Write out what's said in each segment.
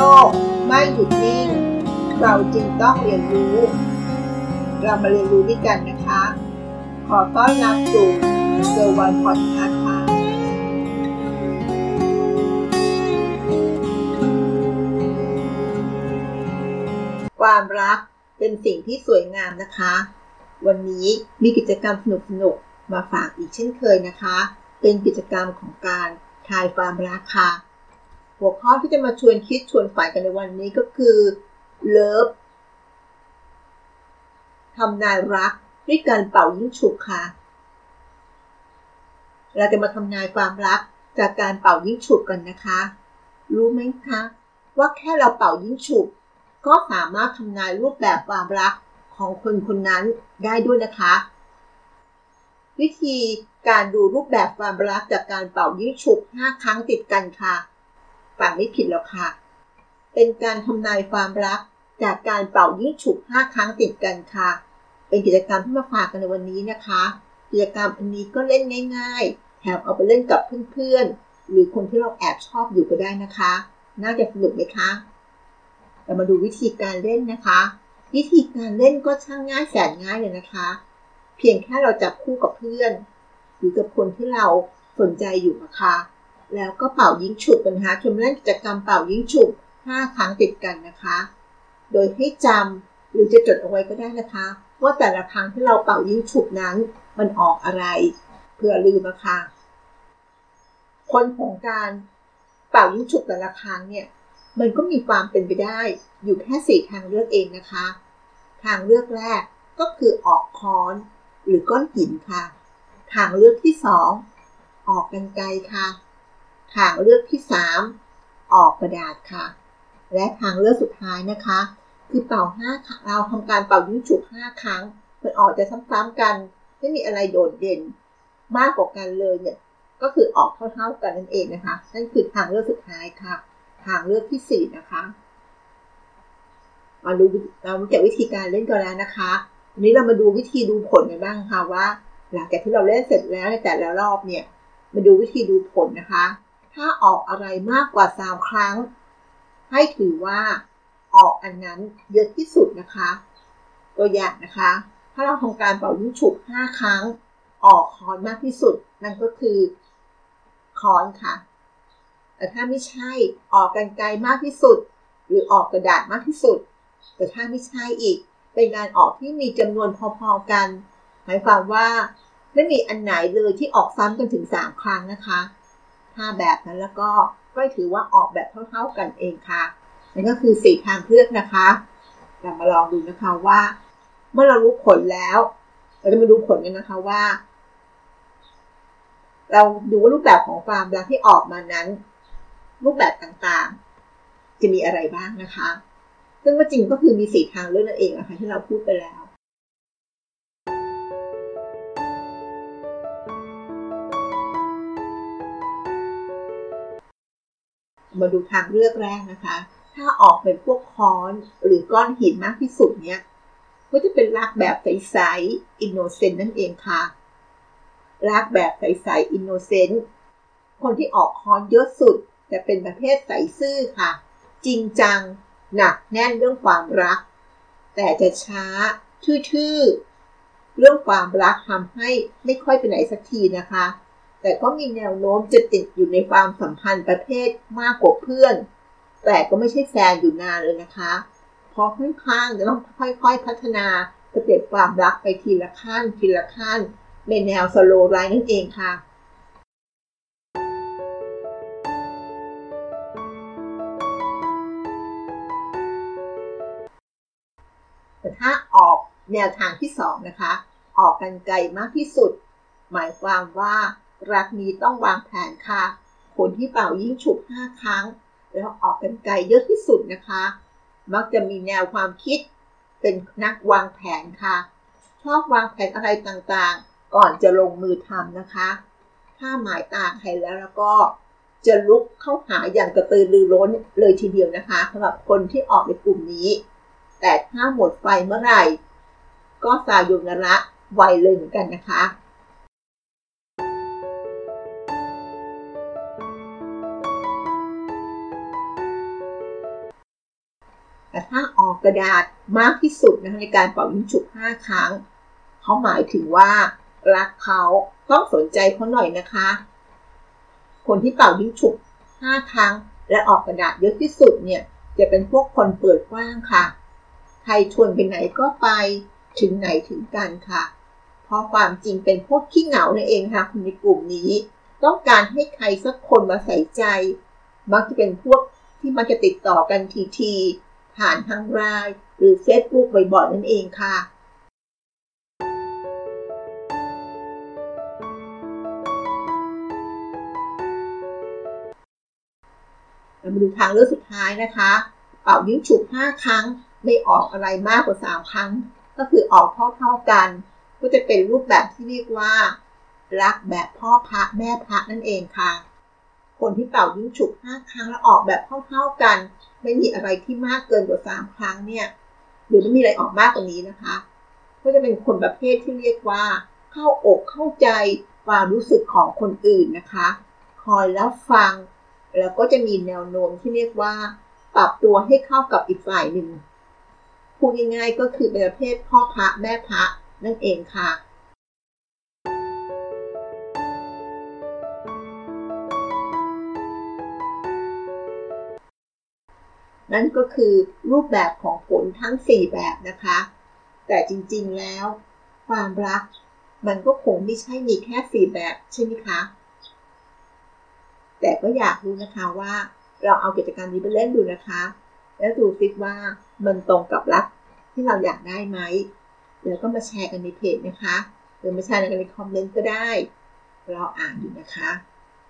ลกไม่หยุดนิ่งเราจึงต้องเรียนรู้เรามาเรียนรู้ด้วยกันนะคะขอต้อนรับสู่เซอร์วันพอดคาสต์ค่ะความรักเป็นสิ่งที่สวยงามนะคะวันนี้มีกิจกรรมสนุกๆมาฝากอีกเช่นเคยนะคะเป็นกิจกรรมของการทายความรักค่ะหัวข้อที่จะมาชวนคิดชวนฝันกันในวันนี้ก็คือเลิฟทำนายรักด้วยการเป่ายิงฉุบค่ะเราจะมาทำนายความรักจากการเป่ายิงฉุบกันนะคะรู้ไหมคะว่าแค่เราเป่ายิงฉุบก็สามารถทำนายรูปแบบความรักของคนคนนั้นได้ด้วยนะคะวิธีการดูรูปแบบความรักจากการเป่ายิงฉุบ5ครั้งติดกันค่ะฟังไม่ผิดหรอกค่ะเป็นการทำนายความรักจากการเป่ายิงฉุบ5ครั้งติดกันค่ะเป็นกิจกรรมที่มาฝากกันในวันนี้นะคะกิจกรรมอันนี้ก็เล่นง่ายๆแถมเอาไปเล่นกับเพื่อนๆหรือคนที่เราแอบชอบอยู่ก็ได้นะคะน่าจะสนุกไหมคะเรามาดูวิธีการเล่นนะคะวิธีการเล่นก็ช่างง่ายแสนง่ายเลยนะคะเพียงแค่เราจับคู่กับเพื่อนหรือกับคนที่เราสนใจอยู่นะคะแล้วก็เป่ายิงฉุบกันนะคะชมเล่นกิจกรรมเป่ายิงฉุบ5ครั้งติดกันนะคะโดยให้จำหรือจะจดเอาไว้ก็ได้นะคะว่าแต่ละครั้งที่เราเป่ายิงฉุบนั้นมันออกอะไรเพื่อลืมนะคะคนของการเป่ายิงฉุบแต่ละครั้งเนี่ยมันก็มีความเป็นไปได้อยู่แค่4ทางเลือกเองนะคะทางเลือกแรกก็คือออกค้อนหรือก้อนหินค่ะทางเลือกที่2ออกกรรไกรค่ะทางเลือกที่3ออกกระดาษค่ะและทางเลือกสุดท้ายนะคะคือเป่า5ครั้งเราทำการเป่ายิงฉุบ5ครั้งมันออกจะซ้ำๆกันไม่มีอะไรโดดเด่นมากกว่ากันเลยเนี่ยก็คือออกเท่าๆกันนั่นเองนะคะนั่นคือทางเลือกสุดท้ายค่ะทางเลือกที่4นะคะมาดูเราเก็บวิธีการเล่นกันแล้วนะคะวันนี้เรามาดูวิธีดูผลกันบ้างค่ะว่าหลังจากที่เราเล่นเสร็จแล้วในแต่ละรอบเนี่ยมาดูวิธีดูผลนะคะถ้าออกอะไรมากกว่า3ครั้งให้ถือว่าออกอันนั้นเยอะที่สุดนะคะตัวอย่างนะคะถ้าเราทำการเป่ายิงฉุบ5ครั้งออกค้อนมากที่สุดนั่นก็คือค้อนค่ะแต่ถ้าไม่ใช่ออกกรรไกรมากที่สุดหรือออกกระดาษมากที่สุดแต่ถ้าไม่ใช่อีกเป็นการออกที่มีจำนวนพอๆกันหมายความว่าไม่มีอันไหนเลยที่ออกซ้ำกันถึง3ครั้งนะคะถ้าแบบนั้นแล้วก็ถือว่าออกแบบเท่าๆกันเองค่ะนั่นก็คือ4ทางเลือกนะคะเรามาลองดูนะคะว่าเมื่อเรารู้ผลแล้วเราจะมาดูผลกันนะคะว่าเราดูว่ารูปแบบของความรักที่ออกมานั้นรูปแบบต่างๆจะมีอะไรบ้างนะคะซึ่งจริงก็คือมี4ทางเลือกนั่นเองนะคะที่เราพูดไปแล้วมาดูทางเลือกแรกนะคะถ้าออกเป็นพวกค้อนหรือก้อนหินมากที่สุดเนี่ยก็จะเป็นรักแบบใสๆ innocent นั่นเองค่ะรักแบบใสๆ innocent คนที่ออกค้อนเยอะสุดแต่เป็นประเภทใสซื่อค่ะจริงจังหนักแน่นเรื่องความรักแต่จะช้าทื่อๆเรื่องความรักทำให้ไม่ค่อยไปไหนสักทีนะคะแต่ก็มีแนวโน้มจะติดอยู่ในความสัมพันธ์ประเภทมากกว่าเพื่อนแต่ก็ไม่ใช่แฟนอยู่นานเลยนะคะเพราะค่อนข้างจะต้องค่อยๆพัฒนาสเต็ปความรักไปทีละขั้นทีละขั้นในแนวสโลว์ไลน์นั่นเองค่ะแต่ถ้าออกแนวทางที่2นะคะออกกรรไกรมากที่สุดหมายความว่ารักนี้ต้องวางแผนค่ะคนที่เป่ายิงฉุบ5ครั้งแล้วออกกรรไกรเยอะที่สุดนะคะมักจะมีแนวความคิดเป็นนักวางแผนค่ะชอบวางแผนอะไรต่างๆก่อนจะลงมือทำนะคะถ้าหมายตาใครแล้วก็จะลุกเข้าหาอย่างกระตือรือร้นเลยทีเดียวนะคะสำหรับคนที่ออกในกลุ่มนี้แต่ถ้าหมดไฟเมื่อไหร่ก็สายโยนละไวเลยเหมือนกันนะคะ แต่ถ้าออกกระดาษมากที่สุดนะคะในการเป่ายิงฉุบ5ครั้งเขาหมายถึงว่ารักเขาต้องสนใจเขาหน่อยนะคะคนที่เป่ายิงฉุบ5ครั้งและออกกระดาษเยอะที่สุดเนี่ยจะเป็นพวกคนเปิดกว้างค่ะใครชวนไปไหนก็ไปถึงไหนถึงกันค่ะเพราะความจริงเป็นพวกขี้เหงานั่นเองค่ะคนในกลุ่มนี้ต้องการให้ใครสักคนมาใส่ใจมักจะเป็นพวกที่มักจะติดต่อกันทีๆผ่านทางไลน์หรือ Facebook บ่อยๆนั่นเองค่ะเรามาดูทางเลือกสุดท้ายนะคะเป่ายิ้มฉุบ5ครั้งไม่ออกอะไรมากกว่า3ครั้งก็คือออกเท่าๆกันก็จะเป็นรูปแบบที่เรียกว่ารักแบบพ่อพระแม่พระนั่นเองค่ะคนที่เป่ายิ้มฉุบ5ครั้งแล้วออกแบบเท่าๆกันไม่มีอะไรที่มากเกินกว่า3ครั้งเนี่ยหรือไม่มีอะไรออกมากกว่านี้นะคะก็จะเป็นคนประเภทที่เรียกว่าเข้าอกเข้าใจความรู้สึกของคนอื่นนะคะคอยรับฟังแล้วก็จะมีแนวโน้มที่เรียกว่าปรับตัวให้เข้ากับอีกฝ่ายหนึ่งพูดง่ายๆก็คือเป็นประเภทพ่อพระแม่พระนั่นเองค่ะนั่นก็คือรูปแบบของผลทั้ง4แบบนะคะแต่จริงๆแล้วความรักมันก็คงไม่ใช่มีแค่4แบบใช่ไหมคะแต่ก็อยากรู้นะคะว่าเราเอากิจกรรมนี้ไปเล่นดูนะคะแล้วดูซิว่ามันตรงกับรักที่เราอยากได้ไหมแล้วก็มาแชร์กันในเพจนะคะหรือมาแชร์กันในคอมเมนต์ก็ได้เราอ่านอยู่นะคะ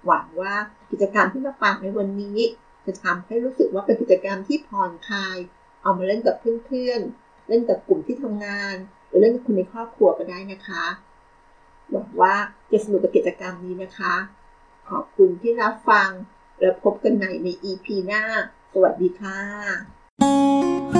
หวังว่ากิจกรรมที่มาฝากในวันนี้จะทำให้รู้สึกว่าเป็นกิจกรรมที่ผ่อนคลายเอามาเล่นกับเพื่อนๆเล่นกับกลุ่มที่ทำงานหรือเล่นกับคนในครอบครัวก็ได้นะคะหวังว่าจะสนุกกับกิจกรรมนี้นะคะขอบคุณที่รับฟังและพบกันใหม่ใน EP หน้าสวัสดีค่ะ